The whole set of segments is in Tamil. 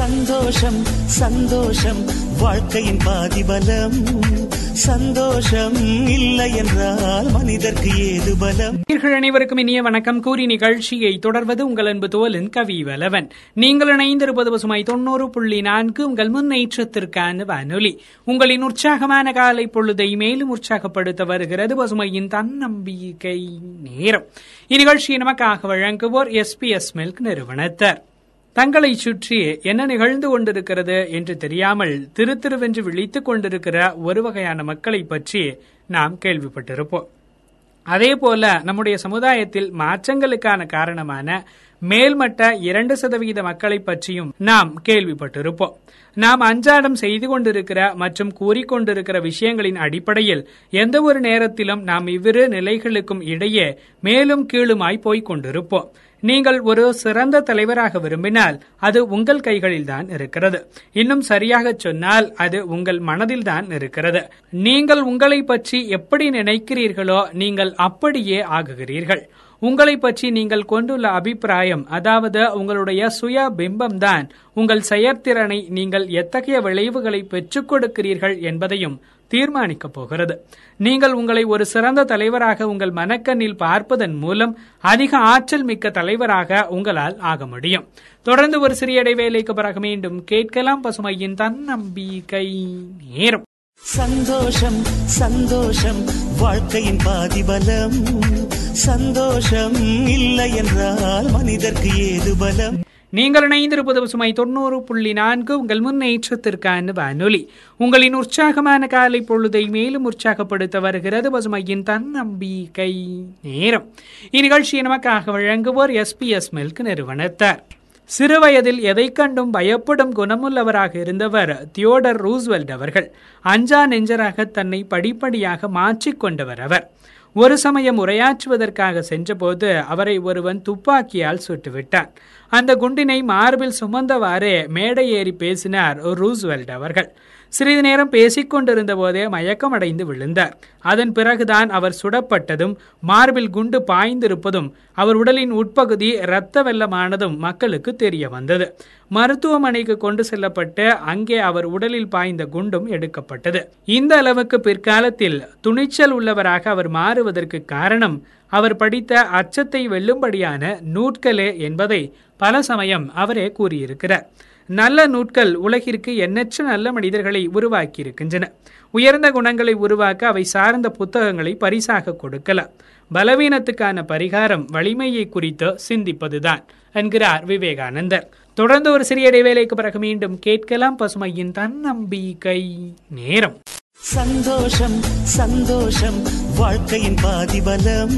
சந்தோஷம் சந்தோஷம் வாழ்க்கையின் பாதிபலம். சந்தோஷம் இல்லை என்றால் மனிதர்க்கு ஏது பலம். அனைவருக்கும் இனிய வணக்கம் கூறி நிகழ்ச்சியை தொடர்வது உங்கள் அன்பு தோலின் கவி வலவன். நீங்கள் இணைந்திருப்பது பசுமை 90.4 உங்கள் முன்னேற்றத்திற்கான வானொலி. உங்களின் உற்சாகமான காலை பொழுதை மேலும் உற்சாகப்படுத்த வருகிறது பசுமையின் தன்னம்பிக்கை நேரம். இந்நிகழ்ச்சியை நமக்காக வழங்குவோர் SBS Milk நிறுவனத்தர். தங்களை சுற்றி என்ன நிகழ்ந்து கொண்டிருக்கிறது என்று தெரியாமல் திருத்திருவென்று விழித்துக் கொண்டிருக்கிற ஒரு வகையான மக்களை பற்றி நாம் கேள்விப்பட்டிருப்போம். அதேபோல நம்முடைய சமுதாயத்தில் மாற்றங்களுக்கான காரணமான மேல்மட்ட 2% மக்களை பற்றியும் நாம் கேள்விப்பட்டிருப்போம். நாம் அன்றாடம் செய்து கொண்டிருக்கிற மற்றும் கூறிக்கொண்டிருக்கிற விஷயங்களின் அடிப்படையில் எந்த ஒரு நேரத்திலும் நாம் இவ்விரு நிலைகளுக்கும் இடையே மேலும் கீழுமாய் போய்கொண்டிருப்போம். நீங்கள் ஒரு சிறந்த தலைவராக விரும்பினால் அது உங்கள் கைகளில்தான் இருக்கிறது. இன்னும் சரியாக சொன்னால் அது உங்கள் மனதில்தான் இருக்கிறது. நீங்கள் உங்களை பற்றி எப்படி நினைக்கிறீர்களோ நீங்கள் அப்படியே ஆகுகிறீர்கள். உங்களை பற்றி நீங்கள் கொண்டுள்ள அபிப்பிராயம், அதாவது உங்களுடைய சுய பிம்பம்தான் உங்கள் செயற்திறனை நீங்கள் எத்தகைய விளைவுகளை பெற்றுக் கொடுக்கிறீர்கள் என்பதையும் தீர்மானிக்கப் போகிறது. நீங்கள் உங்களை ஒரு சிறந்த தலைவராக உங்கள் மனக்கண்ணில் பார்ப்பதன் மூலம் அதிக ஆற்றல் மிக்க தலைவராக உங்களால் ஆக முடியும். தொடர்ந்து ஒரு சிறிய இடைவேளைக்கு பிறகு மீண்டும் கேட்கலாம் பசுமையின் தன்னம்பிக்கை நேரம். சந்தோஷம் சந்தோஷம் வாழ்க்கையின் பாதிபலம். சந்தோஷம் இல்லை என்றால் மனிதர்க்கு ஏது பலம். நீங்கள் இணைந்திருப்பது சுமை 90.4 உங்கள் முன்னேற்றத்திற்கான வானொலி. உங்களின் உற்சாகமான காலை பொழுதை மேலும் உற்சாகப்படுத்த வருகிறது பசுமையின் தன்னம்பிக்கை நேரம். இந்நிகழ்ச்சியை நமக்காக வழங்குவோர் SBS Milk நிறுவனத்தார். சிறுவயதில் எதை கண்டும் பயப்படும் குணமுள்ளவராக இருந்தவர் தியோடர் ரூஸ்வெல்ட் அவர்கள். அஞ்சா நெஞ்சராக தன்னை படிப்படியாக மாற்றிக்கொண்டவர் அவர். ஒரு சமயம் உரையாற்றுவதற்காக சென்றபோது அவரை ஒருவன் துப்பாக்கியால் சுட்டுவிட்டான். அந்த குண்டினை மார்பில் சுமந்தவாறே மேடை ஏறி பேசினார் ரூஸ்வெல்ட் அவர்கள். சிறிது நேரம் பேசிக்கொண்டிருந்த போதே மயக்கமடைந்து விழுந்தார். அதன் பிறகுதான் அவர் சுடப்பட்டதும் மார்பில் குண்டு பாய்ந்திருப்பதும் அவர் உடலின் உட்பகுதி இரத்த வெள்ளமானதும் மக்களுக்கு தெரிய வந்தது. மருத்துவமனைக்கு கொண்டு செல்லப்பட்டு அங்கே அவர் உடலில் பாய்ந்த குண்டும் எடுக்கப்பட்டது. இந்த அளவுக்கு பிற்காலத்தில் துணிச்சல் உள்ளவராக அவர் மாறுவதற்கு காரணம் அவர் படித்த அச்சத்தை வெல்லும்படியான நூற்களே என்பதை பல சமயம் அவரே கூறியிருக்கிறார். நல்ல நூற்கள் உலகிற்கு எண்ணற்ற நல்ல மனிதர்களை உருவாக்கியிருக்கின்றன. உயர்ந்த குணங்களை உருவாக்க அவை சார்ந்த புத்தகங்களை பரிசாக கொடுக்கலாம். பலவீனத்துக்கான பரிகாரம் வலிமையை குறித்து சிந்திப்பதுதான் என்கிறார் விவேகானந்தர். தொடர்ந்து ஒரு சிறிய இடைவேளைக்கு பிறகு மீண்டும் கேட்கலாம் பசுமையின் தன்னம்பிக்கை நேரம். சந்தோஷம் சந்தோஷம் வாழ்க்கையின் பாதிபலம்.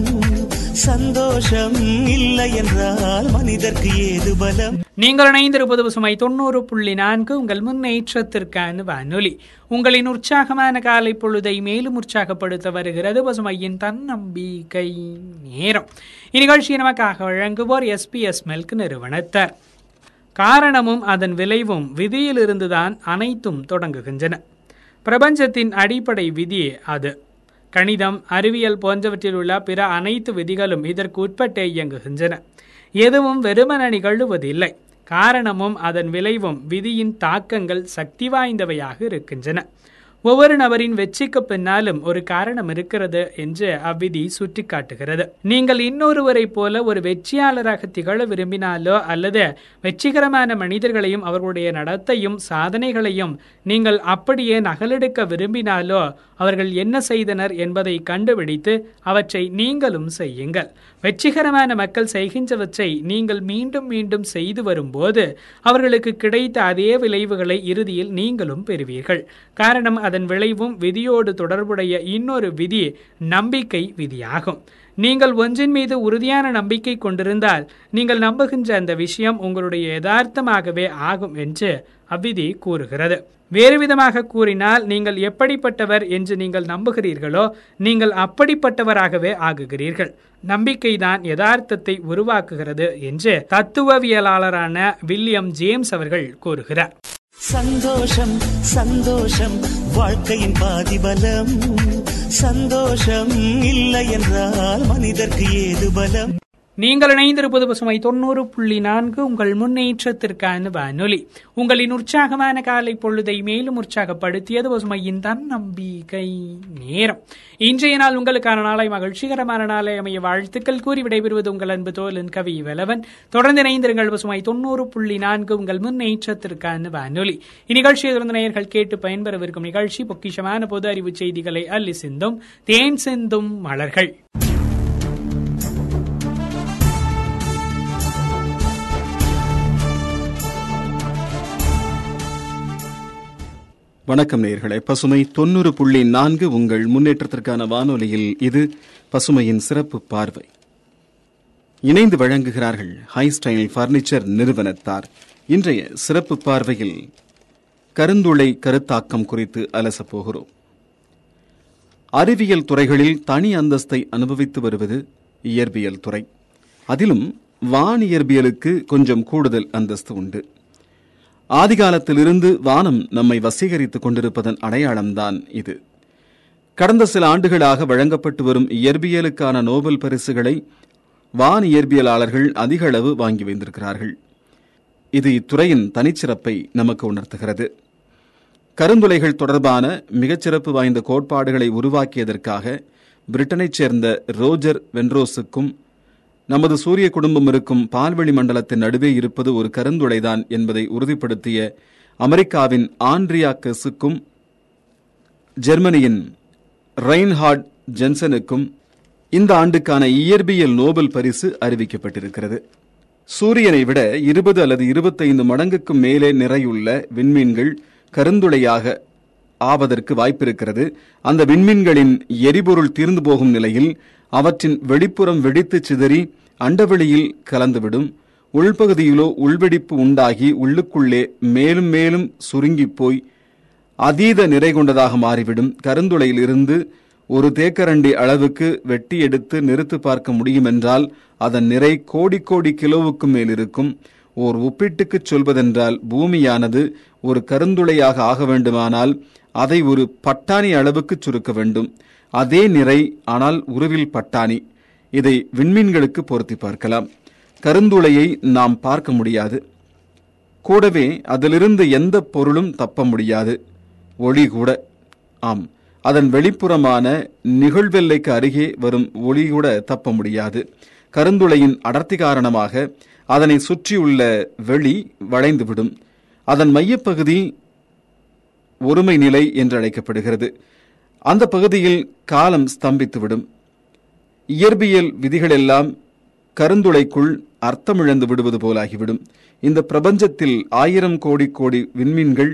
சந்தோஷம் இல்லை என்றால் மனிதர்க்கு ஏது பலம். நீங்கள் இணைந்திருப்பது பசுமை 90.4 உங்கள் முன்னேற்றத்திற்கான வானொலி. உங்களின் உற்சாகமான காலை பொழுதை மேலும் உற்சாகப்படுத்த வருகிறது பசுமையின் தன்னம்பிக்கை நேரம். இந்நிகழ்ச்சியை நமக்காக வழங்குவோர் SBS Milk நிறுவனத்தார். காரணமும் அதன் விளைவும் விதியிலிருந்துதான் அனைத்தும் தொடங்குகின்றன. பிரபஞ்சத்தின் அடிப்படை விதி அது. கணிதம், அறிவியல் போன்றவற்றில் உள்ள பிற அனைத்து விதிகளும் இதற்கு உட்பட்டே இயங்குகின்றன. எதுவும் வெறுமன நிகழ்வதில்லை. காரணமும் அதன் விளைவும் விதியின் தாக்கங்கள் சக்தி வாய்ந்தவையாக இருக்கின்றன. ஒவ்வொரு நபரின் வெற்றிக்கு பின்னாலும் ஒரு காரணம் இருக்கிறது என்று அவ்விதி சுட்டி காட்டுகிறது. நீங்கள் இன்னொருவரை போல ஒரு வெற்றியாளராக திகழ விரும்பினாலோ அல்லது வெற்றிகரமான மனிதர்களையும் அவர்களுடைய நடத்தையும் சாதனைகளையும் நீங்கள் அப்படியே நகலெடுக்க விரும்பினாலோ அவர்கள் என்ன செய்தனர் என்பதை கண்டுபிடித்து அவற்றை நீங்களும் செய்யுங்கள். வெற்றிகரமான மக்கள் செய்கின்றவற்றை நீங்கள் மீண்டும் மீண்டும் செய்து வரும்போது அவர்களுக்கு கிடைத்த அதே விளைவுகளை இறுதியில் நீங்களும் பெறுவீர்கள். காரணம் அதன் விளைவும் விதியோடு தொடர்புடைய இன்னொரு விதி நம்பிக்கை விதியாகும். நீங்கள் ஒன்றின் மீது உறுதியான நம்பிக்கை கொண்டிருந்தால் நீங்கள் நம்புகின்ற அந்த விஷயம் உங்களுடைய யதார்த்தமாகவே ஆகும் என்று அவ்விதி கூறுகிறது. வேறுவிதமாக கூறினால் நீங்கள் எப்படிப்பட்டவர் என்று நீங்கள் நம்புகிறீர்களோ நீங்கள் அப்படிப்பட்டவராகவே ஆகுகிறீர்கள். நம்பிக்கைதான் யதார்த்தத்தை உருவாக்குகிறது என்று தத்துவவியலாளரான வில்லியம் ஜேம்ஸ் அவர்கள் கூறுகிறார். சந்தோஷம் சந்தோஷம் வாழ்க்கையின் பாதிபலம். சந்தோஷம் இல்லை என்றால் மனிதர்க்கு ஏது பலம். நீங்கள் இணைந்திருப்பது பசுமை 90.4 உங்கள் முன்னேற்றத்திற்கான வானொலி. உங்களின் உற்சாகமான காலை பொழுதை மேலும் உற்சாகப்படுத்தியது பசுமையின் தன்னம்பிக்கை நேரம். இன்றைய நாள் உங்களுக்கான நாளை மகிழ்ச்சிகரமான நாளை அமைய வாழ்த்துக்கள் கூறி விடைபெறுவது உங்கள் அன்பு தோழன் கவி வலவன். தொடர்ந்து இணைந்திருங்கள் பசுமை 90.4 உங்கள் முன்னேற்றத்திற்கான வானொலி. இந்நிகழ்ச்சியை தொடர்ந்து நேயர்கள் கேட்டு பயன்பெறவிருக்கும் நிகழ்ச்சி பொக்கிஷமான பொது அறிவு செய்திகளை அள்ளி சிந்தும் தேன் சிந்தும் மலர்கள். வணக்கம் நேயர்களே, பசுமை 90.4 உங்கள் முன்னேற்றத்திற்கான வானொலியில் இது பசுமையின் சிறப்பு பார்வை. இணைந்து வழங்குகிறார்கள் ஹை ஸ்டைல் பர்னிச்சர் நிறுவனத்தார். இன்றைய சிறப்பு பார்வையில் கருந்துளை கருத்தாக்கம் குறித்து அலசப்போகிறோம். அறிவியல் துறைகளில் தனி அந்தஸ்தை அனுபவித்து வருவது இயற்பியல் துறை. அதிலும் வானியற்பியலுக்கு கொஞ்சம் கூடுதல் அந்தஸ்து உண்டு. ஆதிகாலத்திலிருந்து வானம் நம்மை வசீகரித்துக் கொண்டிருப்பதன் அடையாளம்தான் இது. கடந்த சில ஆண்டுகளாக வழங்கப்பட்டு வரும் இயற்பியலுக்கான நோபல் பரிசுகளை வானியற்பியலாளர்கள் அதிக அளவு வாங்கி வைத்திருக்கிறார்கள். இது இத்துறையின் தனிச்சிறப்பை நமக்கு உணர்த்துகிறது. கருந்துளைகள் தொடர்பான மிகச்சிறப்பு வாய்ந்த கோட்பாடுகளை உருவாக்கியதற்காக பிரிட்டனைச் சேர்ந்த ரோஜர் பென்ரோஸுக்கும் நமது சூரிய குடும்பம் இருக்கும் பால்வெளி மண்டலத்தின் நடுவே இருப்பது ஒரு கருந்துளைதான் என்பதை உறுதிப்படுத்திய அமெரிக்காவின் ஆண்ட்ரியாக்கஸுக்கும் ஜெர்மனியின் ரெயின்ஹார்ட் ஜென்சனுக்கும் இந்த ஆண்டுக்கான இயற்பியல் நோபல் பரிசு அறிவிக்கப்பட்டிருக்கிறது. சூரியனை விட 20 அல்லது 25 மடங்குக்கும் மேலே நிறையுள்ள விண்மீன்கள் கருந்துளையாக ஆவதற்கு வாய்ப்பிருக்கிறது. அந்த விண்மீன்களின் எரிபொருள் தீர்ந்து போகும் நிலையில் அவற்றின் வெளிப்புறம் வெடித்து சிதறி அண்டவெளியில் கலந்துவிடும். உள்பகுதியிலோ உள்வெடிப்பு உண்டாகி உள்ளுக்குள்ளே மேலும் மேலும் சுருங்கி போய் அதீத நிறை கொண்டதாக மாறிவிடும். கருந்துளையிலிருந்து ஒரு தேக்கரண்டி அளவுக்கு வெட்டி எடுத்து நிறுத்து பார்க்க முடியுமென்றால் அதன் நிறை கோடி கோடி கிலோவுக்கு மேல் இருக்கும். ஓர் ஒப்பீட்டுக்கு சொல்வதென்றால் பூமியானது ஒரு கருந்துளையாக ஆக வேண்டுமானால் அதை ஒரு பட்டாணி அளவுக்கு சுருக்க வேண்டும். அதே நிறை, ஆனால் உருவில் பட்டாணி. இதை விண்மீன்களுக்கு பொருத்தி பார்க்கலாம். கருந்துளையை நாம் பார்க்க முடியாது. கூடவே அதிலிருந்து எந்த பொருளும் தப்ப முடியாது, ஒளி கூட. ஆம், அதன் வெளிப்புறமான நிகழ்வெல்லைக்கு அருகே வரும் ஒளி கூட தப்ப முடியாது. கருந்துளையின் அடர்த்தி காரணமாக அதனை சுற்றியுள்ள வெளி வளைந்துவிடும். அதன் மையப்பகுதி ஒருமை நிலை என்று அழைக்கப்படுகிறது. அந்த பகுதியில் காலம் ஸ்தம்பித்துவிடும். இயற்பியல் விதிகளெல்லாம் கருந்துளைக்குள் அர்த்தமிழந்து விடுவது போலாகிவிடும். இந்த பிரபஞ்சத்தில் 1000 கோடி கோடி விண்மீன்கள்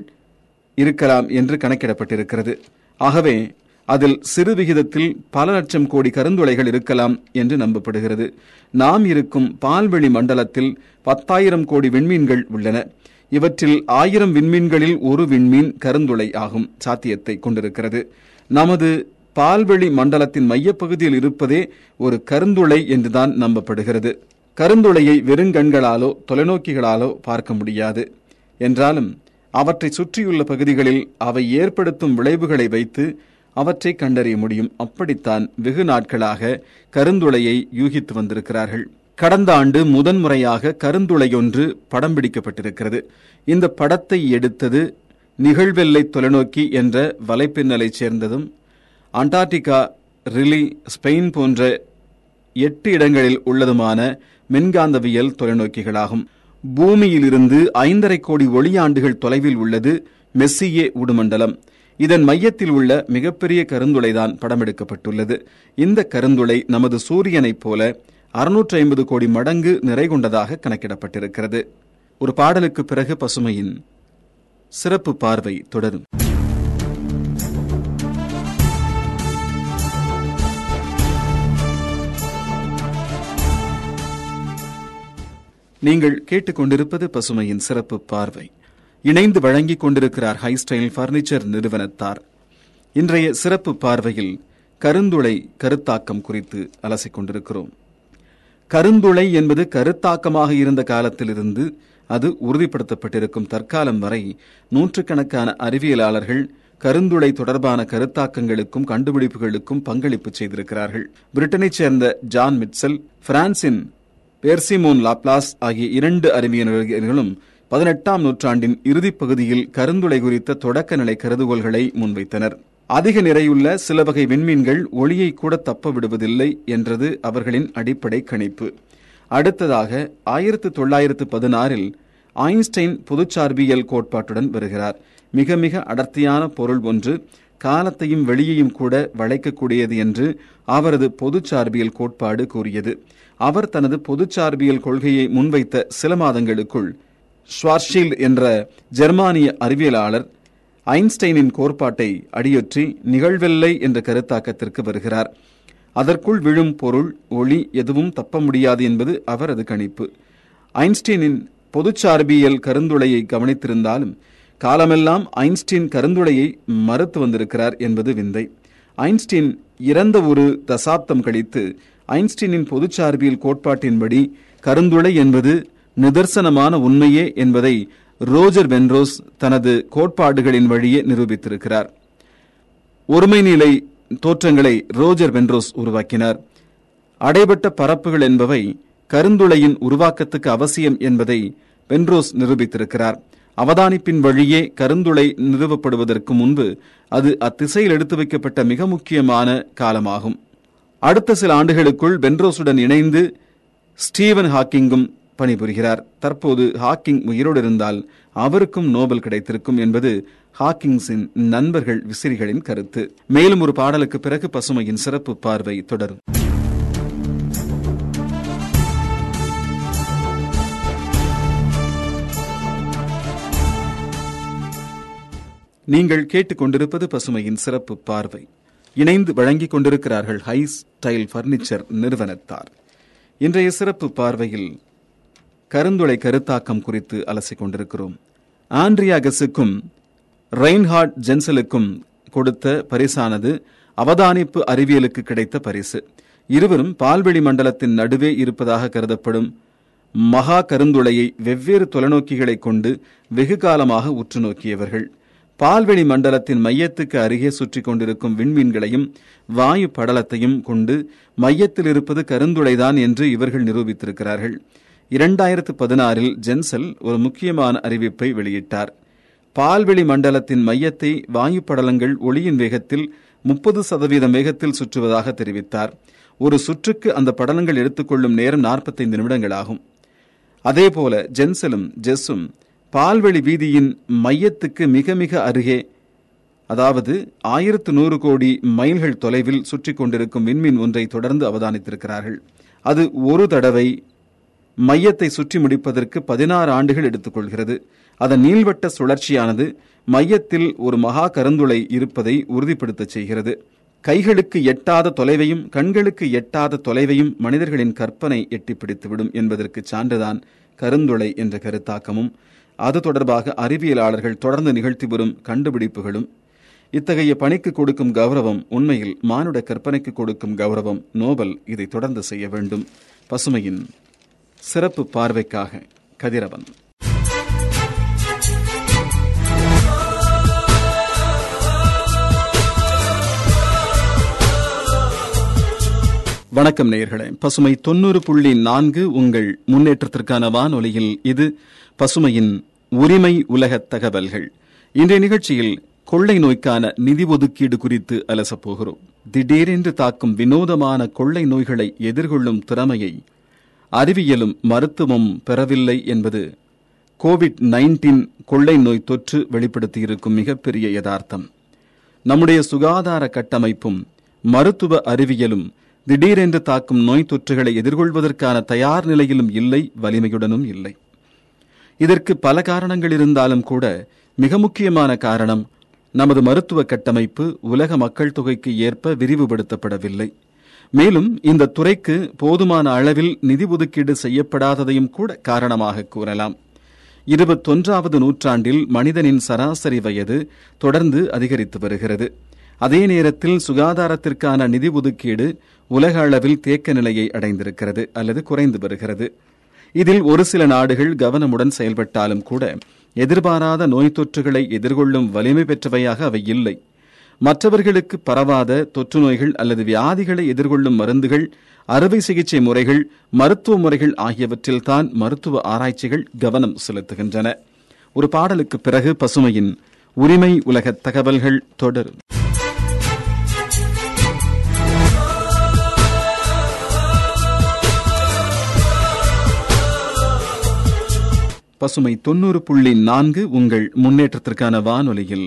இருக்கலாம் என்று கணக்கிடப்பட்டிருக்கிறது. ஆகவே அதில் சிறு விகிதத்தில் பல லட்சம் கோடி கருந்துளைகள் இருக்கலாம் என்று நம்பப்படுகிறது. நாம் இருக்கும் பால்வெளி மண்டலத்தில் 10,000 கோடி விண்மீன்கள் உள்ளன. இவற்றில் 1000 விண்மீன்களில் ஒரு விண்மீன் கருந்துளை ஆகும் சாத்தியத்தை கொண்டிருக்கிறது. நமது பால்வெளி மண்டலத்தின் மையப்பகுதியில் இருப்பதே ஒரு கருந்துளை என்றுதான் நம்பப்படுகிறது. கருந்துளையை வெறுங்கண்களாலோ தொலைநோக்கிகளாலோ பார்க்க முடியாது என்றாலும் அவற்றை சுற்றியுள்ள பகுதிகளில் அவை ஏற்படுத்தும் விளைவுகளை வைத்து அவற்றை கண்டறிய முடியும். அப்படித்தான் வெகு நாட்களாக கருந்துளையை யூகித்து வந்திருக்கிறார்கள். கடந்த ஆண்டு முதன்முறையாக கருந்துளையொன்று படம் பிடிக்கப்பட்டிருக்கிறது. இந்த படத்தை எடுத்தது நிகழ்வெல்லை தொலைநோக்கி என்ற வலைப்பின்னலைச் சேர்ந்ததும் அண்டார்டிகா, ரிலி, ஸ்பெயின் போன்ற 8 இடங்களில் உள்ளதுமான மின்காந்தவியல் தொலைநோக்கிகளாகும். பூமியிலிருந்து 5.5 கோடி ஒளியாண்டுகள் தொலைவில் உள்ளது மெஸ்ஸியே உடுமண்டலம். இதன் மையத்தில் உள்ள மிகப்பெரிய கருந்துளைதான் படமெடுக்கப்பட்டுள்ளது. இந்த கருந்துளை நமது சூரியனைப் போல 650 கோடி மடங்கு நிறை கொண்டதாக கணக்கிடப்பட்டிருக்கிறது. ஒரு பாடலுக்கு பிறகு பசுமையின் சிறப்பு பார்வை தொடரும். நீங்கள் கேட்டுக்கொண்டிருப்பது பசுமையின் சிறப்பு பார்வை. இணைந்து வழங்கிக் கொண்டிருக்கிறார் ஹை ஸ்டைல் பர்னிச்சர் நிறுவனத்தார். இன்றைய சிறப்பு பார்வையில் கருந்துளை கருத்தாக்கம் குறித்து அலசிக் கொண்டிருக்கிறோம். கருந்துளை என்பது கருத்தாக்கமாக இருந்த காலத்திலிருந்து அது உறுதிப்படுத்தப்பட்டிருக்கும் தற்காலம் வரை நூற்றுக்கணக்கான அறிவியலாளர்கள் கருந்துளை தொடர்பான கருத்தாக்கங்களுக்கும் கண்டுபிடிப்புகளுக்கும் பங்களிப்பு செய்திருக்கிறார்கள். பிரிட்டனைச் சேர்ந்த ஜான் மிட்சல், பிரான்சின் பேர்சிமோன் லாப்லாஸ் ஆகிய 2 அறிவியலர்களும் 18ஆம் நூற்றாண்டின் இறுதிப் பகுதியில் கருந்துளை குறித்த தொடக்க நிலை கருதுகோள்களை முன்வைத்தனர். அதிக நிறையுள்ள சில வகை விண்மீன்கள் ஒளியை கூட தப்ப விடுவதில்லை என்றது அவர்களின் அடிப்படை கணிப்பு. அடுத்ததாக 1916 ஐன்ஸ்டைன் பொதுச்சார்பியல் கோட்பாட்டுடன் வருகிறார். மிக மிக அடர்த்தியான பொருள் ஒன்று காலத்தையும் வெளியையும் கூட வளைக்கக்கூடியது என்று அவரது பொதுச்சார்பியல் கோட்பாடு கூறியது. அவர் தனது பொதுச்சார்பியல் கொள்கையை முன்வைத்த சில மாதங்களுக்குள் ஷ்வார்ஸ்ஷீல்ட் என்ற ஜெர்மானிய அறிவியலாளர் ஐன்ஸ்டைனின் கோட்பாட்டை அடியொற்றி நிகழ்வெல்லை என்ற கருத்தாக்கத்திற்கு வருகிறார். அதற்குள் விழும் பொருள் ஒளி எதுவும் தப்ப முடியாது என்பது அவரது கணிப்பு. ஐன்ஸ்டைனின் பொதுச்சார்பியல் கருந்துளையை கவனித்திருந்தாலும் காலமெல்லாம் ஐன்ஸ்டீன் கருந்துளையை மறுத்து வந்திருக்கிறார் என்பது விந்தை. ஐன்ஸ்டீன் இறந்த ஒரு தசாப்தம் கழித்து ஐன்ஸ்டீனின் பொதுச்சார்பியல் கோட்பாட்டின்படி கருந்துளை என்பது நிதர்சனமான உண்மையே என்பதை ரோஜர் பென்ரோஸ் தனது கோட்பாடுகளின் வழியே நிரூபித்திருக்கிறார். ஒருமை நிலை தோற்றங்களை ரோஜர் பென்ரோஸ் உருவாக்கினார். அடைபட்ட பரப்புகள் என்பவை கருந்துளையின் உருவாக்கத்துக்கு அவசியம் என்பதை பென்ரோஸ் நிரூபித்திருக்கிறார். அவதானிப்பின் வழியே கருந்துளை நிறுவப்படுவதற்கு முன்பு அது அத்திசையில் எடுத்து வைக்கப்பட்ட மிக முக்கியமான காலமாகும். அடுத்த சில ஆண்டுகளுக்குள் பென்ரோஸுடன் இணைந்து ஸ்டீவன் ஹாக்கிங்கும் பணிபுரிகிறார். தற்போது ஹாக்கிங் உயிரோடு இருந்தால் அவருக்கும் நோபல் கிடைத்திருக்கும் என்பது ஹாக்கிங்ஸின் நண்பர்கள் விசிறிகளின் கருத்து. மேலும் ஒரு பாடலுக்கு பிறகு பசுமையின் சிறப்பு பார்வை தொடரும். நீங்கள் கேட்டுக்கொண்டிருப்பது பசுமையின் சிறப்பு பார்வை. இணைந்து வழங்கிக் கொண்டிருக்கிறார்கள் ஹை ஸ்டைல் ஃபர்னிச்சர் நிறுவனத்தார். இன்றைய சிறப்பு பார்வையில் கருந்துளை கருத்தாக்கம் குறித்து அலசிக் கொண்டிருக்கிறோம். ஆண்ட்ரியாகஸுக்கும் ரெயின்ஹார்ட் ஜென்சலுக்கும் கொடுத்த பரிசானது அவதானிப்பு அறிவியலுக்கு கிடைத்த பரிசு. இருவரும் பால்வெளி மண்டலத்தின் நடுவே இருப்பதாக கருதப்படும் மகா கருந்துளையை வெவ்வேறு தொலைநோக்கிகளை கொண்டு வெகு காலமாக உற்று நோக்கியவர்கள். பால்வெளி மண்டலத்தின் மையத்துக்கு அருகே சுற்றி கொண்டிருக்கும் விண்மீன்களையும் வாயு படலத்தையும் கொண்டு மையத்தில் இருப்பது கருந்துளைதான் என்று இவர்கள் நிரூபித்திருக்கிறார்கள். 2016 ஜென்சல் ஒரு முக்கியமான அறிவிப்பை வெளியிட்டார். பால்வெளி மண்டலத்தின் மையத்தை வாயு படலங்கள் ஒளியின் வேகத்தில் 30% வேகத்தில் சுற்றுவதாக தெரிவித்தார். ஒரு சுற்றுக்கு அந்த படலங்கள் எடுத்துக்கொள்ளும் நேரம் 45 நிமிடங்களாகும். அதேபோல ஜென்சலும் ஜெஸ்ஸும் பால்வெளி வீதியின் மையத்துக்கு மிக மிக அருகே, அதாவது 1100 கோடி மைல்கள் தொலைவில் சுற்றி கொண்டிருக்கும் விண்மீன் ஒன்றை தொடர்ந்து அவதானித்திருக்கிறார்கள். அது ஒரு தடவை மையத்தை சுற்றி முடிப்பதற்கு 16 ஆண்டுகள் எடுத்துக்கொள்கிறது. அதன் நீள்வட்ட சுழற்சியானது மையத்தில் ஒரு மகா கருந்துளை இருப்பதை உறுதிப்படுத்த செய்கிறது. கைகளுக்கு எட்டாத தொலைவையும் கண்களுக்கு எட்டாத தொலைவையும் மனிதர்களின் கற்பனை எட்டி பிடித்துவிடும் என்பதற்கு சான்றுதான் கருந்துளை என்ற கருத்தாக்கமும் அது தொடர்பாக அறிவியலாளர்கள் தொடர்ந்து நிகழ்த்தி வரும் கண்டுபிடிப்புகளும். இத்தகைய பணிக்கு கொடுக்கும் கௌரவம் உண்மையில் மானுட கற்பனைக்கு கொடுக்கும் கௌரவம். நோபல் இதை தொடர்ந்து செய்ய வேண்டும். பசுமையின் சிறப்பு பார்வைக்காக கதிரவன். வணக்கம் நேயர்களே. பசுமை 90.4 உங்கள் முன்னேற்றத்திற்கான வானொலியில் இது பசுமையின் உரிமை உலக தகவல்கள். இன்றைய நிகழ்ச்சியில் கொள்ளை நோய்க்கான நிதி ஒதுக்கீடு குறித்து அலசப்போகிறோம். திடீரென்று தாக்கும் வினோதமான கொள்ளை நோய்களை எதிர்கொள்ளும் திறமையை அறிவியலும் மருத்துவமும் பெறவில்லை என்பது கோவிட்-19 கொள்ளை நோய் தொற்று வெளிப்படுத்தியிருக்கும் மிகப்பெரிய யதார்த்தம். நம்முடைய சுகாதார கட்டமைப்பும் மருத்துவ அறிவியலும் திடீரென்று தாக்கும் நோய் தொற்றுகளை எதிர்கொள்வதற்கான தயார் நிலையிலும் இல்லை, வலிமையுடனும் இல்லை. இதற்கு பல காரணங்கள் இருந்தாலும் கூட மிக முக்கியமான காரணம் நமது மருத்துவ கட்டமைப்பு உலக மக்கள் தொகைக்கு ஏற்ப விரிவுபடுத்தப்படவில்லை. மேலும் இந்த துறைக்கு போதுமான அளவில் நிதி ஒதுக்கீடு செய்யப்படாததையும் கூட காரணமாக கூறலாம். 21ஆவது நூற்றாண்டில் மனிதனின் சராசரி வயது தொடர்ந்து அதிகரித்து வருகிறது. அதே நேரத்தில் சுகாதாரத்திற்கான நிதி ஒதுக்கீடு உலக அளவில் தேக்க நிலையை அடைந்திருக்கிறது அல்லது குறைந்து வருகிறது. இதில் ஒரு சில நாடுகள் கவனமுடன் செயல்பட்டாலும் கூட எதிர்பாராத நோய் தொற்றுகளை எதிர்கொள்ளும் வலிமை பெற்றவையாக அவை இல்லை. மற்றவர்களுக்கு பரவாத தொற்று நோய்கள் அல்லது வியாதிகளை எதிர்கொள்ளும் மருந்துகள், அறுவை சிகிச்சை முறைகள், மருத்துவ முறைகள் ஆகியவற்றில்தான் மருத்துவ ஆராய்ச்சிகள் கவனம் செலுத்துகின்றன. ஒரு பாடலுக்கு பிறகு பசுமையின் உரிமை உலக தகவல்கள் தொடரும். பசுமை 90.4 உங்கள் முன்னேற்றத்திற்கான வானொலியில்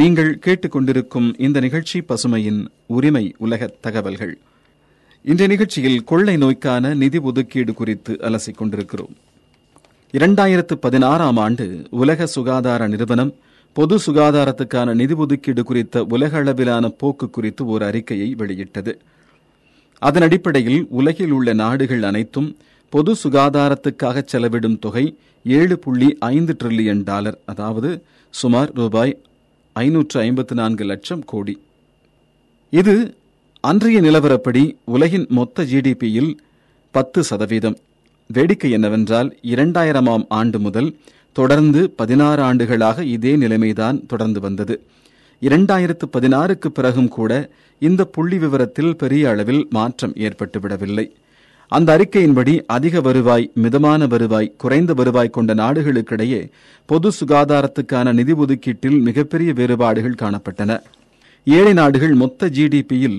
நீங்கள் கேட்டுக்கொண்டிருக்கும் இந்த நிகழ்ச்சி பசுமையின் உரிமை உலக தகவல்கள். இன்றைய நிகழ்ச்சியில் கொள்ளை நோய்க்கான நிதி ஒதுக்கீடு குறித்து அலசிக் கொண்டிருக்கிறோம். 2016 உலக சுகாதார நிறுவனம் பொது சுகாதாரத்துக்கான நிதி ஒதுக்கீடு குறித்த உலக அளவிலான போக்கு குறித்து ஒரு அறிக்கையை வெளியிட்டது. அதன் அடிப்படையில் உலகில் உள்ள நாடுகள் அனைத்தும் பொது சுகாதாரத்துக்காக செலவிடும் தொகை $7.5 ட்ரில்லியன், அதாவது சுமார் $554 லட்சம் கோடி. இது அன்றைய நிலவரப்படி உலகின் மொத்த ஜிடிபியில் 10%. வேடிக்கை என்னவென்றால் 2000 முதல் தொடர்ந்து 16 ஆண்டுகளாக இதே நிலைமைதான் தொடர்ந்து வந்தது. 2016 பிறகும் கூட இந்த புள்ளி விவரத்தில் பெரிய அளவில் மாற்றம் ஏற்பட்டுவிடவில்லை. அந்த அறிக்கையின்படி அதிக வருவாய், மிதமான வருவாய், குறைந்த வருவாய் கொண்ட நாடுகளுக்கிடையே பொது சுகாதாரத்துக்கான நிதி ஒதுக்கீட்டில் மிகப்பெரிய வேறுபாடுகள் காணப்பட்டன. ஏழை நாடுகள் மொத்த ஜிடிபியில்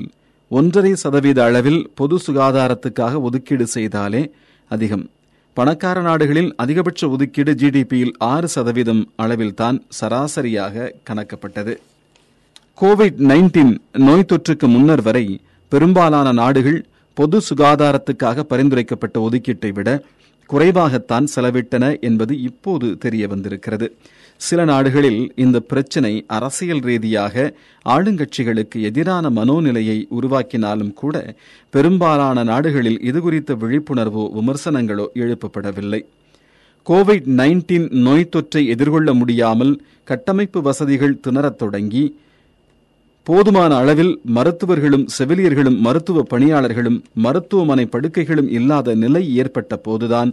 1.5% அளவில் பொது சுகாதாரத்துக்காக ஒதுக்கீடு செய்தாலே அதிகம். பணக்கார நாடுகளில் அதிகபட்ச ஒதுக்கீடு ஜிடிபியில் 6% அளவில்தான் சராசரியாக கணக்கப்பட்டது. COVID-19 நோய் தொற்றுக்கு முன்னர் வரை பெரும்பாலான நாடுகள் பொது சுகாதாரத்துக்காக பரிந்துரைக்கப்பட்ட ஒதுக்கீட்டை விட குறைவாகத்தான் செலவிட்டன என்பது இப்போது தெரிய வந்திருக்கிறது. சில நாடுகளில் இந்த பிரச்சினை அரசியல் ரீதியாக ஆளுங்கட்சிகளுக்கு எதிரான மனோநிலையை உருவாக்கினாலும் கூட பெரும்பாலான நாடுகளில் இதுகுறித்த விழிப்புணர்வோ விமர்சனங்களோ எழுப்பப்படவில்லை. COVID-19 நோய் தொற்றை எதிர்கொள்ள முடியாமல் கட்டமைப்பு வசதிகள் திணறத் தொடங்கி போதுமான அளவில் மருத்துவர்களும் செவிலியர்களும் மருத்துவ பணியாளர்களும் மருத்துவமனை படுக்கைகளும் இல்லாத நிலை ஏற்பட்ட போதுதான்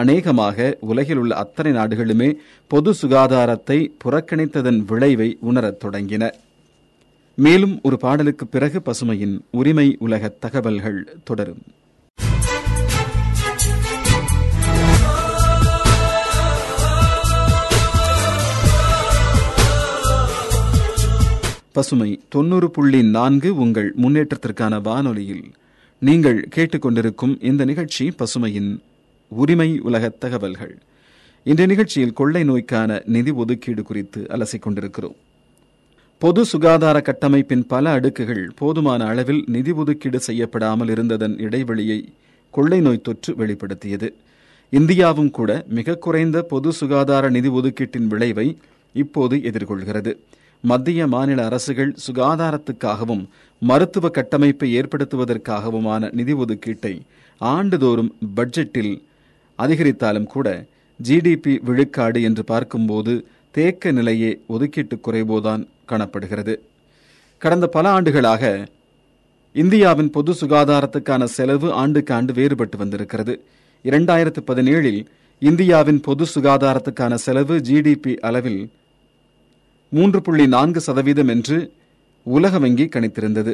அநேகமாக உலகில் உள்ள அத்தனை நாடுகளுமே பொது சுகாதாரத்தை புறக்கணித்ததன் விளைவை உணரத் தொடங்கின. மேலும் ஒரு பாடலுக்கு பிறகு பசுமையின் உரிமை உலக தகவல்கள் தொடரும். பசுமை 90.4 உங்கள் முன்னேற்றத்திற்கான வானொலியில் நீங்கள் கேட்டுக்கொண்டிருக்கும் இந்த நிகழ்ச்சி பசுமையின் உரிமை உலக தகவல்கள். இன்றைய நிகழ்ச்சியில் கொள்ளை நோய்க்கான நிதி ஒதுக்கீடு குறித்து அலசிக் கொண்டிருக்கிறோம். பொது சுகாதார கட்டமைப்பின் பல அடுக்குகள் போதுமான அளவில் நிதி ஒதுக்கீடு செய்யப்படாமல் இருந்ததன் இடைவெளியை கொள்ளை நோய் தொற்று வெளிப்படுத்தியது. இந்தியாவும் கூட மிக குறைந்த பொது சுகாதார நிதி ஒதுக்கீட்டின் விளைவை இப்போது எதிர்கொள்கிறது. மத்திய மாநில அரசுகள் சுகாதாரத்துக்காகவும் மருத்துவ கட்டமைப்பை ஏற்படுத்துவதற்காகவுமான நிதி ஒதுக்கீட்டை ஆண்டுதோறும் பட்ஜெட்டில் அதிகரித்தாலும் கூட ஜிடிபி விழுக்காடு என்று பார்க்கும்போது தேக்க நிலையே ஒதுக்கீட்டு குறைவோதான் காணப்படுகிறது. கடந்த பல ஆண்டுகளாக இந்தியாவின் பொது சுகாதாரத்துக்கான செலவு ஆண்டுக்கு ஆண்டு வேறுபட்டு வந்திருக்கிறது. 2017 இந்தியாவின் பொது சுகாதாரத்துக்கான செலவு ஜிடிபி அளவில் 3.4% என்று உலக வங்கி கணித்திருந்தது.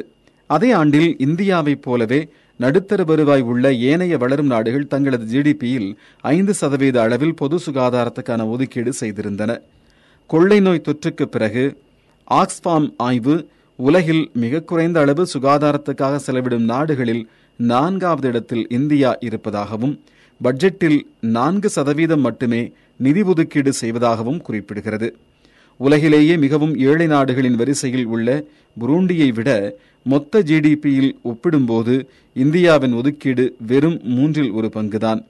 அதே ஆண்டில் இந்தியாவைப் போலவே நடுத்தர வருவாய் உள்ள ஏனைய வளரும் நாடுகள் தங்களது ஜிடிபியில் 5% அளவில் பொது சுகாதாரத்துக்கான ஒதுக்கீடு செய்திருந்தன. கொள்ளை நோய் தொற்றுக்கு பிறகு ஆக்ஸ்பாம் ஆய்வு உலகில் மிக குறைந்த அளவு சுகாதாரத்துக்காக செலவிடும் நாடுகளில் 4வது இடத்தில் இந்தியா இருப்பதாகவும் பட்ஜெட்டில் 4% மட்டுமே நிதி ஒதுக்கீடு செய்வதாகவும் குறிப்பிடுகிறது. உலகிலேயே மிகவும் ஏழை நாடுகளின் வரிசையில் உள்ள புரூண்டியை விட மொத்த ஜிடிபியில் ஒப்பிடும்போது இந்தியாவின் ஒதுக்கீடு வெறும் 1/3 பங்குதான்.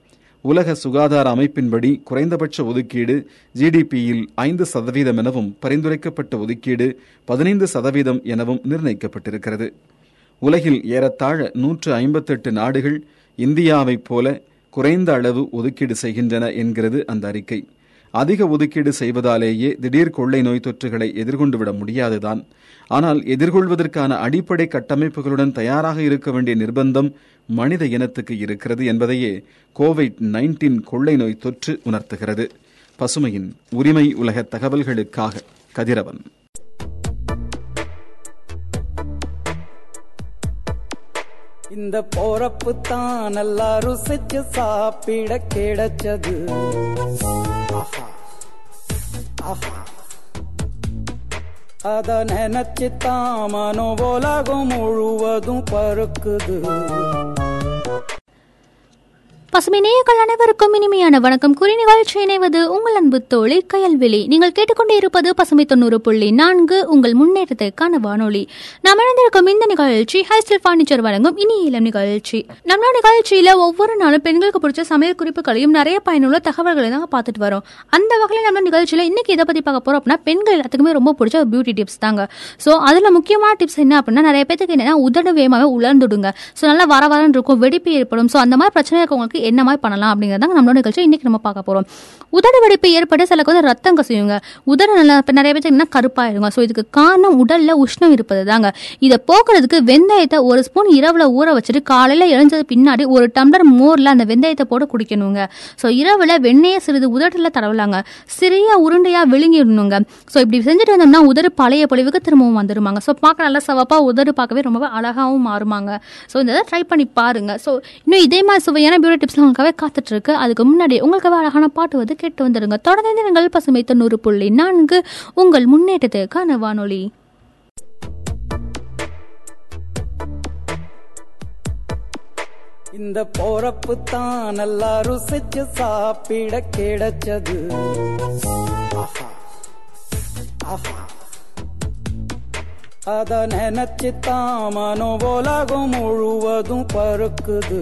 உலக சுகாதார அமைப்பின்படி குறைந்தபட்ச ஒதுக்கீடு ஜிடிபியில் 5% எனவும் பரிந்துரைக்கப்பட்ட ஒதுக்கீடு 15% எனவும் நிர்ணயிக்கப்பட்டிருக்கிறது. உலகில் ஏறத்தாழ 158 நாடுகள் இந்தியாவைப் போல குறைந்த அளவு ஒதுக்கீடு செய்கின்றன என்கிறது அந்த அறிக்கை. அதிக ஒதுக்கீடு செய்வதாலேயே திடீர் கொள்ளை நோய் தொற்றுகளை எதிர்கொண்டுவிட முடியாதுதான். ஆனால் எதிர்கொள்வதற்கான அடிப்படை கட்டமைப்புகளுடன் தயாராக இருக்க வேண்டிய நிர்பந்தம் மனித இனத்துக்கு இருக்கிறது என்பதையே COVID-19 கொள்ளை நோய் தொற்று உணர்த்துகிறது. பசுமையின் உரிமை உலக தகவல்களுக்காக கதிரவன். இந்த போறப்பு தான் நல்லா ருசிச்சு சாப்பிட கிடைச்சது. அத நினைச்சுதான் மனோ உலகம் முழுவதும் பறக்குது. பசுமை நேயர்கள் அனைவருக்கும் இனிமையான வணக்கம் கூறி நிகழ்ச்சி இணைவது உங்கள் அன்பு தோழி கயல்விழி. நீங்கள் கேட்டுக்கொண்டே இருப்பது பசுமை 90.4 உங்கள் முன்னேற்றத்திற்கான வானொலி. நாம் இணைந்திருக்கும் இந்த நிகழ்ச்சி ஹை ஸ்டைல் ஃபர்னிச்சர் வழங்கும் இனி இளம் நிகழ்ச்சி. நம்ம நிகழ்ச்சியில ஒவ்வொரு நாளும் பெண்களுக்கு பிடிச்ச சமையல் குறிப்புகளையும் நிறைய பயனுள்ள தகவல்களையும் நாங்கள் பார்த்துட்டு வரோம். அந்த வகையில் நம்ம நிகழ்ச்சியில இன்னைக்கு இதை பத்தி பார்க்க போறோம் அப்படின்னா, பெண்கள் எல்லாத்துக்குமே ரொம்ப பிடிச்ச பியூட்டி டிப்ஸ் தாங்க. ஸோ அதுல முக்கியமான டிப்ஸ் என்ன அப்படின்னா, நிறைய பேருக்கு என்னன்னா உதடு வேகமாகவே உலர்ந்துடுங்க. ஸோ நல்லா வர வரன்னு இருக்கும், வெடிப்பு ஏற்படும். ஸோ அந்த மாதிரி பிரச்சனை இருக்கவங்களுக்கு என்ன மாதிரி பண்ணலாம் அப்படிங்கறதாங்க நம்மளோட நிகழ்ச்சி இன்னைக்கு நம்ம பார்க்க போறோம். உதடு வெடிப்பு ஏற்பட்டு சில கொஞ்சம் ரத்தம் கசியுங்க, உதடு நிறைய பேர் கருப்பாயிருங்க. ஸோ இதுக்கு காரணம் உடல்ல உஷ்ணம் இருப்பது தாங்க. இதை போக்குறதுக்கு வெந்தயத்தை ஒரு ஸ்பூன் இரவுல ஊற வச்சுட்டு காலையில எழுந்தது பின்னாடி ஒரு டம்ளர் மோர்ல அந்த வெந்தயத்தை போட்டு குடிக்கணுங்க. ஸோ இரவுல வெண்ணெயை சிறிது உதட்டுல தடவலாங்க, சிறிய உருண்டையா விழுங்கிடணுங்க. ஸோ இப்படி செஞ்சுட்டு வந்தோம்னா உதடு பழைய பொழிவுக்கு திரும்பவும் வந்துருமாங்க. ஸோ பார்க்க நல்லா சவப்பா உதடு பார்க்கவே ரொம்பவே அழகாகவும் மாறுமாங்க. ஸோ இதை ட்ரை பண்ணி பாருங்க. ஸோ இன்னும் இதே மாதிரி சுவையான பியூட்டி உங்களுக்காக காத்துட்டு இருக்கு. அதுக்கு முன்னாடி உங்களுக்காக அழகான பாட்டு வந்து கேட்டு வந்துருங்க. தொடர்ந்து நீங்கள் பசுமை 90.4 உங்கள் முன்னேற்றத்திற்கான வானொலி. இந்த போறப்பு தான் நல்லா ருசிச்சு சாப்பிட கிடைச்சது. அத நினைச்சு தான் மனோ உலகம் முழுவதும் பறக்குது.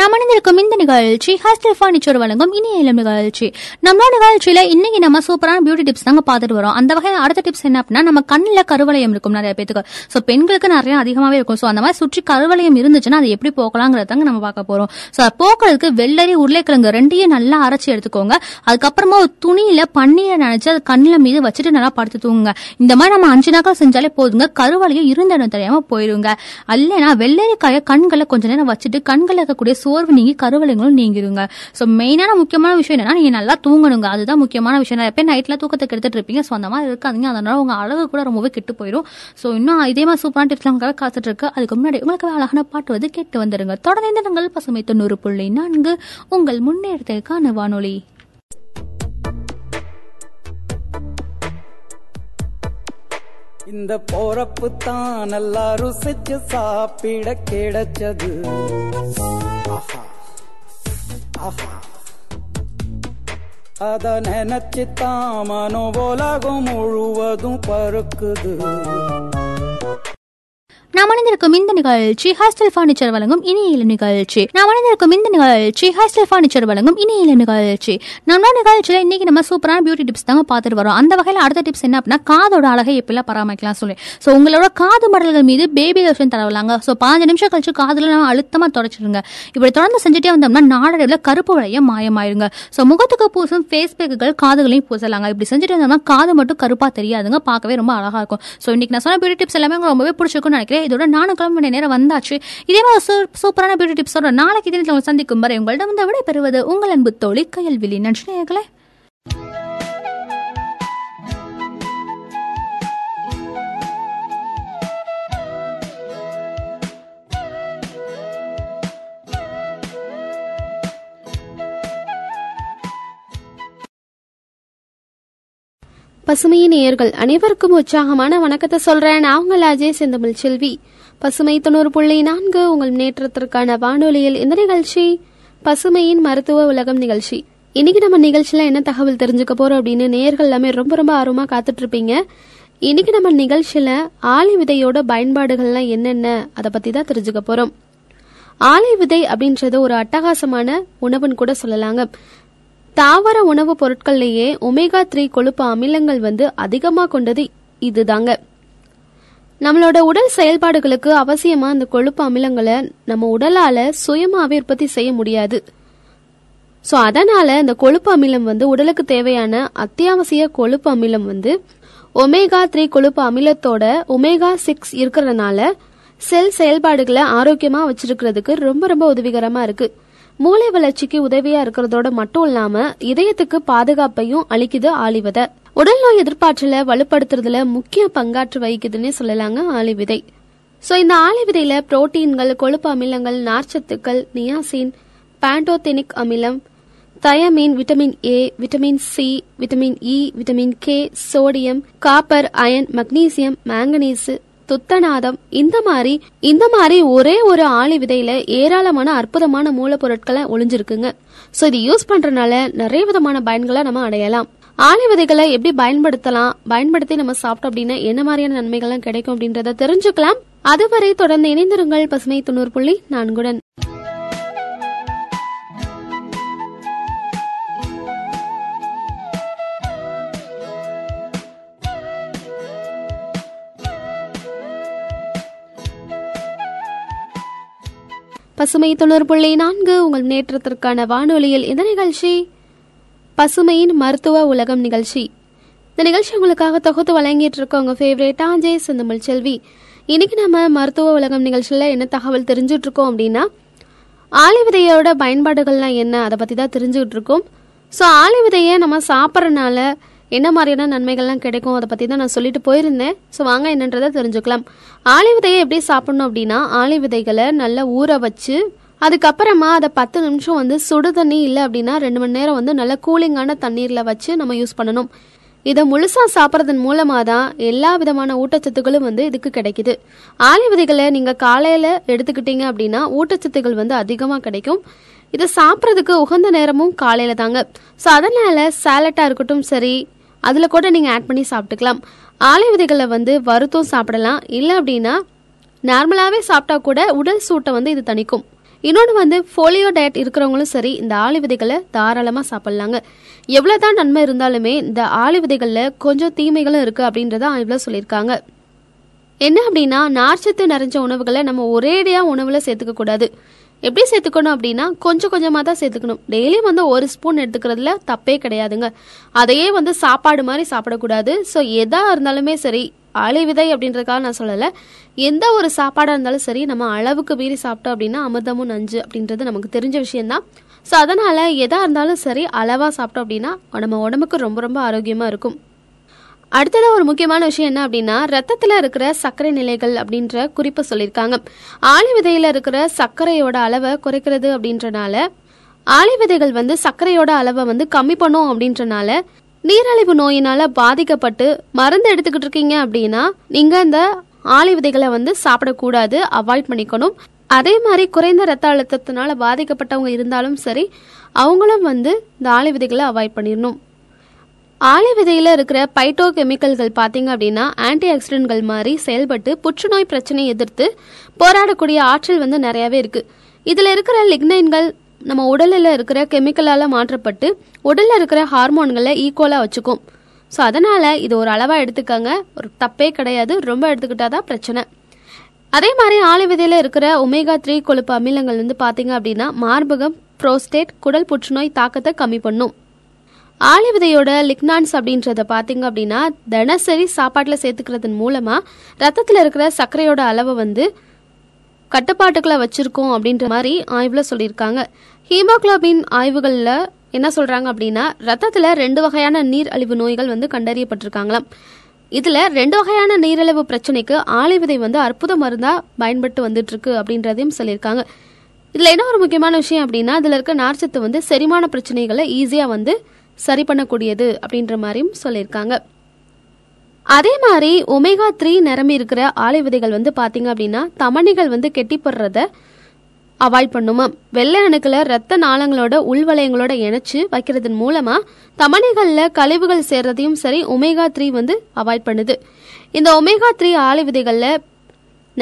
நாம் அணிந்திருக்கும் இந்த நிகழ்ச்சி ஹை ஸ்டைல் ஃபர்னிச்சர் வழங்கும் இனி இளம் நிகழ்ச்சி. நம்மளோட நிகழ்ச்சியில இன்னைக்கு நம்ம சூப்பரான பியூட்டி டிப்ஸ் தாங்க பார்த்துட்டு வரோம். அந்த வகையில் அடுத்த டிப்ஸ் என்ன அப்படின்னா, நம்ம கண்ணில் கருவளையம் இருக்கும் நிறைய பேருக்கு. ஸோ பெண்களுக்கு நிறைய அதிகமாகவே இருக்கும். ஸோ அந்த மாதிரி சுற்றி கருவளையம் இருந்துச்சுன்னா அதை எப்படி போக்கலாங்கிறதாங்க நம்ம பார்க்க போறோம். ஸோ அதை போக்குறதுக்கு வெள்ளரி உருளைக்கிழங்கு ரெண்டையும் நல்லா அரைச்சி எடுத்துக்கோங்க. அதுக்கப்புறமா ஒரு துணியில பன்னீரை நினைச்சு அது கண்ணில் மீது வச்சுட்டு நல்லா படுத்து தூங்குங்க. இந்த மாதிரி நம்ம 5 நாட்கள் செஞ்சாலே போதுங்க, கருவளையம் இருந்த இடம் தெரியாம போயிருங்க. அல்லனா வெள்ளரிக்காயை கண்களை கொஞ்ச நேரம் வச்சுட்டு கண்களில் இருக்கக்கூடிய சோர்வு நீங்கி கருவளைங்களும் நீங்கிருங்க. ஸோ மெயினான முக்கியமான விஷயம் என்னன்னா, நீங்க நல்லா தூங்கணுங்க. அதுதான் முக்கியமான விஷயம். எப்போ நைட்ல தூக்கத்துக்கு எடுத்துட்டு இருப்பீங்க. ஸோ அந்த மாதிரி இருக்காதிங்க. அதனால உங்க அளவு கூட ரொம்பவே கெட்டு போயிடும். ஸோ இன்னும் இதே மாதிரி சூப்பரான டிப்ஸ் உங்களுக்காக காத்துட்டு இருக்கு. அதுக்கு முன்னாடி உங்களுக்கு அழகான பாட்டு வந்து கேட்டு வந்துருங்க. தொடர்ந்து நாங்கள் பசுமை 90.4 உங்கள் முன்னேற்றத்திற்கான வானொலி. இந்த போறப்பு தான் நல்லா ருசிச்சு சாப்பிட கிடைச்சது. அத நினைச்சு தான் மனோ உலகம் முழுவதும் பறக்குது. நாம் அணிந்திருக்கும் இந்த நிகழ்ச்சி ஹை ஸ்டைல் ஃபர்னிச்சர் வழங்கும் இனி இளம் நிகழ்ச்சி. நாம் அணிந்திருக்கும் இந்த நிகழ்ச்சி ஹை ஸ்டைல் ஃபர்னிச்சர் வழங்கும் இனி இளம் நிகழ்ச்சி. நம்மளோட நிகழ்ச்சியில இன்னைக்கு நம்ம சூப்பரான பியூட்டி டிப்ஸ் தாங்க பார்த்துட்டு வரோம். அந்த வகையில் அடுத்த டிப்ஸ் என்ன அப்படின்னா, காதோட அழகை எப்படிலாம் பராமரிக்கலாம் சொல்லி. ஸோ உங்களோட காது மடல்கள் மீது பேபி லோஷன் தடவலாங்க. ஸோ 15 நிமிஷம் கழிச்சு காதுல நம்ம அழுத்தமா தொடச்சிருங்க. இப்படி தொடர்ந்து செஞ்சுட்டே வந்தோம்னா நாளடைவில் கருப்பு வளையம் மாயமாயிருங்க. ஸோ முகத்துக்கு பூசும் ஃபேஸ் பேக்குகள் காதுகளையும் பூசலாங்க. இப்படி செஞ்சுட்டு வந்தோம்னா காது மட்டும் கருப்பா தெரியாதுங்க, பார்க்கவே ரொம்ப அழகா இருக்கும். ஸோ இன்னைக்கு நான் சொன்ன பியூட்டி டிப்ஸ் எல்லாமே ரொம்பவே பிடிச்சிருக்கும்னு நினைக்கிறேன். இதோட 4 மணி நேரம் வந்தாச்சு. இதே மாதிரி சூப்பரான பியூட்டி டிப்ஸோட நாளைக்கு தினத்தில் சந்திக்கும் வரை உங்களிடம் வந்து விடை பெறுவது உங்கள் அன்பு தோழி கயல்விழி. நன்றி நேயர்களே. பசுமையின் நேயர்கள் அனைவருக்கும் உற்சாகமான வணக்கத்தை சொல்றேன். நாங்கள் அஜய் செந்தமிழ் செல்வி. பசுமை 90.4 உங்கள் முன்னேற்றத்திற்கான வானொலியில் இந்த நிகழ்ச்சி பசுமையின் மருத்துவ உலகம் நிகழ்ச்சி. இன்னைக்கு நம்ம நிகழ்ச்சியில என்ன தகவல் தெரிஞ்சுக்க போறோம் அப்படின்னு நேயர்கள் எல்லாமே ரொம்ப ரொம்ப ஆர்வமா காத்துட்டு இருப்பீங்க. இன்னைக்கு நம்ம நிகழ்ச்சியில ஆளி விதையோட பயன்பாடுகள்லாம் என்னென்ன அதை பத்தி தான் தெரிஞ்சுக்க போறோம். ஆளி விதை அப்படின்றது ஒரு அட்டகாசமான உணவுன்னு கூட சொல்லலாங்க. தாவர உணவுப் பொருட்கள்லேயே ஒமேகா 3 கொழுப்பு அமிலங்கள் வந்து அதிகமாக கொண்டது இதுதாங்க. நம்மளோட உடல் செயல்பாடுகளுக்கு அவசியமா இந்த கொழுப்பு அமிலங்களை நம்ம உடலால சுயமாவே உற்பத்தி செய்ய முடியாது. ஸோ அதனால இந்த கொழுப்பு அமிலம் வந்து உடலுக்கு தேவையான அத்தியாவசிய கொழுப்பு அமிலம் வந்து ஒமேகா 3 கொழுப்பு அமிலத்தோட ஒமேகா 6 இருக்கிறதுனால செல் செயல்பாடுகளை ஆரோக்கியமா வச்சிருக்கிறதுக்கு ரொம்ப ரொம்ப உதவிகரமா இருக்கு. மூளை வளர்ச்சிக்கு உதவியா இருக்கிறதோட மட்டும் இல்லாம இதயத்துக்கு பாதுகாப்பையும் அளிக்குது ஆலிவிதை. உடல் நோய் எதிர்ப்பாற்றலை வலுப்படுத்துறதுல முக்கிய பங்காற்று வகிக்குதுன்னு சொல்லலாங்க ஆலிவிதை. ஸோ இந்த ஆலை விதையில புரோட்டீன்கள், கொழுப்பு அமிலங்கள், நார்ச்சத்துக்கள், நியாசின், பாண்டோத்தெனிக் அமிலம், thiamine, vitamin A, vitamin C, vitamin E, vitamin K, sodium, copper, iron, magnesium, manganese, துத்தநாதம், இந்த மாதிரி ஒரே ஒரு ஆளி விதையில ஏராளமான அற்புதமான மூலப்பொருட்களை ஒளிஞ்சிருக்குங்க. ஸோ இது யூஸ் பண்றதுனால நிறைய விதமான பயன்களை நம்ம அடையலாம். ஆளி விதைகளை எப்படி பயன்படுத்தி நம்ம சாப்பிட்டோம் அப்படின்னா என்ன மாதிரியான நன்மைகள்லாம் கிடைக்கும் அப்படின்றத தெரிஞ்சுக்கலாம். அதுவரை தொடர்ந்து இணைந்திருங்கள் பசுமை 90.4. பசுமை 90.4 உங்கள் முன்னேற்றத்திற்கான வானொலியில் இந்த நிகழ்ச்சி பசுமையின் மருத்துவ உலகம் நிகழ்ச்சி. இந்த நிகழ்ச்சி உங்களுக்காக தொகுத்து வழங்கிட்டு இருக்கோம் உங்க ஃபேவரேட் ஆஞ்சே செந்தமிழ் செல்வி. இன்னைக்கு நம்ம மருத்துவ உலகம் நிகழ்ச்சியில என்ன தகவல் தெரிஞ்சுட்டு இருக்கோம் அப்படின்னா, ஆளி விதையோட பயன்பாடுகள்லாம் என்ன அதை பத்தி தான் தெரிஞ்சுக்கிட்டு இருக்கோம். ஸோ ஆளி விதையை நம்ம சாப்பிட்றதுனால என்ன மாதிரியான நன்மைகள்லாம் கிடைக்கும் அதை பற்றி தான் நான் சொல்லிட்டு போயிருந்தேன். ஸோ வாங்க என்னன்றதை தெரிஞ்சுக்கலாம். ஆளி விதையை எப்படி சாப்பிடணும் அப்படின்னா, ஆளி விதைகளை நல்லா ஊற வச்சு அதுக்கப்புறமா அதை 10 நிமிஷம் சுடு தண்ணி இல்லை அப்படின்னா 2 மணி நேரம் நல்லா கூலிங்கான தண்ணீரில் வச்சு நம்ம யூஸ் பண்ணணும். இதை முழுசாக சாப்பிட்றதன் மூலமாக தான் எல்லா விதமான ஊட்டச்சத்துக்களும் இதுக்கு கிடைக்குது. ஆளி விதைகளை நீங்கள் காலையில் எடுத்துக்கிட்டீங்க அப்படின்னா ஊட்டச்சத்துக்கள் அதிகமாக கிடைக்கும். இதை சாப்பிட்றதுக்கு உகந்த நேரமும் காலையில் தாங்க. ஸோ அதனால் சாலட்டாக இருக்கட்டும் சரி, அதில் கூட நீங்கள் ஆட் பண்ணி சாப்பிட்டுக்கலாம். ஆளி விதைகளை வறுத்தும் சாப்பிடலாம், இல்லை அப்படின்னா நார்மலாகவே சாப்பிட்டா கூட உடல் சூட்டை இது தணிக்கும். இன்னொன்று போலியோ டயட் இருக்கிறவங்களும் சரி இந்த ஆளி விதைகளை தாராளமாக சாப்பிட்லாங்க. எவ்வளோதான் நன்மை இருந்தாலுமே இந்த ஆளி விதைகளில் கொஞ்சம் தீமைகளும் இருக்குது அப்படின்றத இவ்வளோ சொல்லியிருக்காங்க. என்ன அப்படின்னா, நார்ச்சத்து நிறைஞ்ச உணவுகளை நம்ம ஒரேடியாக உணவில் சேர்த்துக்கக்கூடாது. எப்படி சேர்த்துக்கணும் அப்படின்னா கொஞ்சம் கொஞ்சமாக தான் சேர்த்துக்கணும். டெய்லியும் ஒரு ஸ்பூன் எடுத்துக்கிறதுல தப்பே கிடையாதுங்க. அதையே சாப்பாடு மாதிரி சாப்பிடக்கூடாது. ஸோ எதாக இருந்தாலுமே சரி, ஆளி விதை அப்படின்றதுக்காக நான் சொல்லலை, எந்த ஒரு சாப்பாடாக இருந்தாலும் சரி நம்ம அளவுக்கு மீறி சாப்பிட்டோம் அப்படின்னா அமிர்தமும் நஞ்சு அப்படின்றது நமக்கு தெரிஞ்ச விஷயம்தான். ஸோ அதனால் எதாக இருந்தாலும் சரி அளவாக சாப்பிட்டோம் அப்படின்னா நம்ம உடம்புக்கு ரொம்ப ரொம்ப ஆரோக்கியமாக இருக்கும். அடுத்ததாக ஒரு முக்கியமான விஷயம் என்ன அப்படின்னா, ரத்தத்தில் இருக்கிற சர்க்கரை நிலைகள் அப்படின்ற குறிப்பை சொல்லியிருக்காங்க. ஆளி விதையில் இருக்கிற சர்க்கரையோட அளவை குறைக்கிறது அப்படின்றனால, ஆளி விதைகள் சர்க்கரையோட அளவை கம்மி பண்ணும் அப்படின்றனால நீரழிவு நோயினால பாதிக்கப்பட்டு மருந்து எடுத்துக்கிட்டு இருக்கீங்க அப்படின்னா நீங்கள் இந்த ஆளி விதைகளை சாப்பிடக்கூடாது, அவாய்ட் பண்ணிக்கணும். அதே மாதிரி குறைந்த ரத்த அழுத்தத்தினால பாதிக்கப்பட்டவங்க இருந்தாலும் சரி அவங்களும் இந்த ஆளி விதைகளை அவாய்ட் பண்ணிடணும். ஆளி விதையில் இருக்கிற பைட்டோ கெமிக்கல்கள் பார்த்தீங்க அப்படின்னா ஆன்டி ஆக்சிடென்ட்கள் மாதிரி செயல்பட்டு புற்றுநோய் பிரச்சனையை எதிர்த்து போராடக்கூடிய ஆற்றல் நிறையாவே இருக்குது. இதில் இருக்கிற லிக்னைன்கள் நம்ம உடலில் இருக்கிற கெமிக்கலால் மாற்றப்பட்டு உடலில் இருக்கிற ஹார்மோன்களை ஈக்குவலாக வச்சுக்கும். ஸோ அதனால் இது ஒரு அளவாக எடுத்துக்கங்க, ஒரு தப்பே கிடையாது. ரொம்ப எடுத்துக்கிட்டால் தான் பிரச்சனை. அதே மாதிரி ஆளி விதையில் இருக்கிற ஒமேகா 3 கொழுப்பு அமிலங்கள் பார்த்தீங்க அப்படின்னா மார்பகம், புரோஸ்டேட், குடல் புற்றுநோய் தாக்கத்தை கம்மி பண்ணும். ஆளி விதையோட லிக்னான்ஸ் அப்படின்றத பார்த்தீங்க அப்படின்னா தினசரி சாப்பாட்டில் சேர்த்துக்கிறதன் மூலமாக ரத்தத்தில் இருக்கிற சர்க்கரையோட அளவை கட்டுப்பாட்டுக்களை வச்சுருக்கோம் அப்படின்ற மாதிரி ஆய்வில் சொல்லியிருக்காங்க. ஹீமோக்ளோபின் ஆய்வுகளில் என்ன சொல்கிறாங்க அப்படின்னா ரத்தத்தில் 2 வகையான நீரழிவு நோய்கள் கண்டறியப்பட்டிருக்காங்களாம். இதில் 2 வகையான நீரழிவு பிரச்சனைக்கு ஆளி விதை அற்புத மருந்தாக பயன்பட்டு வந்துட்டுருக்கு அப்படின்றதையும் சொல்லியிருக்காங்க. இதில் என்ன ஒரு முக்கியமான விஷயம் அப்படின்னா இதில் இருக்க நார்ச்சத்து செரிமான பிரச்சனைகளை ஈஸியாக சரி பண்ணக்கூடியது அப்படின்ற மாதிரியும் சொல்லியிருக்காங்க. அதே மாதிரி ஒமேகா 3 நிரம்பி இருக்கிற ஆளி விதைகள் பார்த்தீங்க அப்படின்னா தமணிகள் கெட்டிப்படுறத அவாய்ட் பண்ணுமா. வெள்ளை அணுக்களை ரத்த நாளங்களோட உள்வளையங்களோட இணைச்சு வைக்கிறதன் மூலமா தமணிகளில் கழிவுகள் சேர்றதையும் சரி ஒமேகா 3 அவாய்ட் பண்ணுது. இந்த ஒமேகா 3 ஆளி விதைகளில்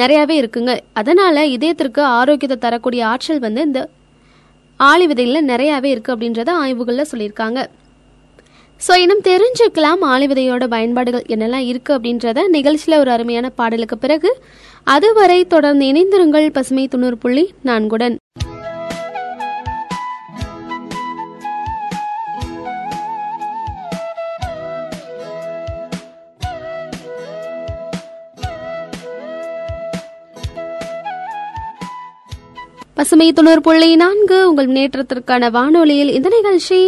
நிறையாவே இருக்குங்க. அதனால இதயத்திற்கு ஆரோக்கியத்தை தரக்கூடிய ஆற்றல் இந்த ஆளி விதைகளில் நிறையாவே இருக்குது அப்படின்றத ஆய்வுகளில் சொல்லியிருக்காங்க. ஸோ இன்னும் தெரிஞ்சுக்கலாம் ஆளி விதையோட பயன்பாடுகள் என்னெல்லாம் இருக்குது அப்படின்றத நிகழ்ச்சியில் ஒரு அருமையான பாடலுக்கு பிறகு. அதுவரை தொடர்ந்து இணைந்திருங்கள் பசுமை 90.4. பசுமை 90.4 உங்கள் முன்னேற்றத்திற்கான வானொலியில் இந்த நிகழ்ச்சி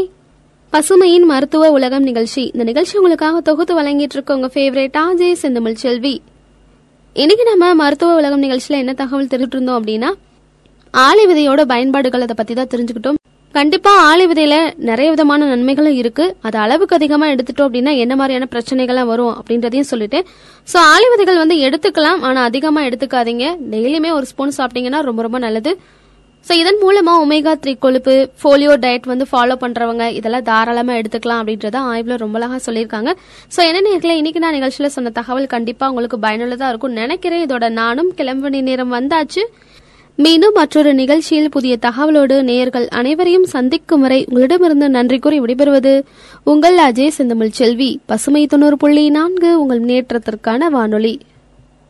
பசுமையின் மருத்துவ உலகம் நிகழ்ச்சி. இந்த நிகழ்ச்சி உங்களுக்காக தொகுத்து வழங்கிட்டு இருக்க உங்க ஃபேவரேட் ஆஜே செந்தமிழ் செல்வி. இன்னைக்கு நம்ம மருத்துவ உலகம் நிகழ்ச்சியில என்ன தகவல் தெரிஞ்சுட்டு இருந்தோம் அப்படின்னா, ஆளி விதையோட பயன்பாடுகள் அதை பத்தி தான் தெரிஞ்சுக்கிட்டோம். கண்டிப்பா ஆளி விதையில நிறைய விதமான நன்மைகளும் இருக்கு. அது அளவுக்கு அதிகமா எடுத்துட்டோம் அப்படின்னா என்ன மாதிரியான பிரச்சனைகள்லாம் வரும் அப்படின்றதையும் சொல்லிட்டு, சோ ஆளி விதைகள் வந்து எடுத்துக்கலாம், ஆனா அதிகமா எடுத்துக்காதீங்க. டெய்லியுமே ஒரு ஸ்பூன் சாப்பிட்டீங்கன்னா ரொம்ப ரொம்ப நல்லது. சோ இதன் மூலமா ஒமேகா 3 கொழுப்பு, போலியோ டயட் வந்து ஃபாலோ பண்றவங்க இதெல்லாம் தாராளமா எடுத்துக்கலாம் அப்படின்றத ஆய்வுல ரொம்ப அழகா சொல்லியிருக்காங்க. சோ என்ன நேரத்துல இன்னைக்கு நான் நிகழ்ச்சியில சொன்ன தகவல் கண்டிப்பா உங்களுக்கு பயனுள்ளதா இருக்கும் நினைக்கிறேன். இதோட நானும் கிளம்பி நேரம் வந்தாச்சு. மீண்டும் மற்றொரு நிகழ்ச்சியில் புதிய தகவலோடு நேயர்கள் அனைவரையும் சந்திக்கும் வரை உங்களிடமிருந்து நன்றி கூறி விடைபெறுவது உங்கள் அஜய் செந்தமிழ் செல்வி. பசுமை 90.4 உங்கள் முன்னேற்றத்திற்கான வானொலி.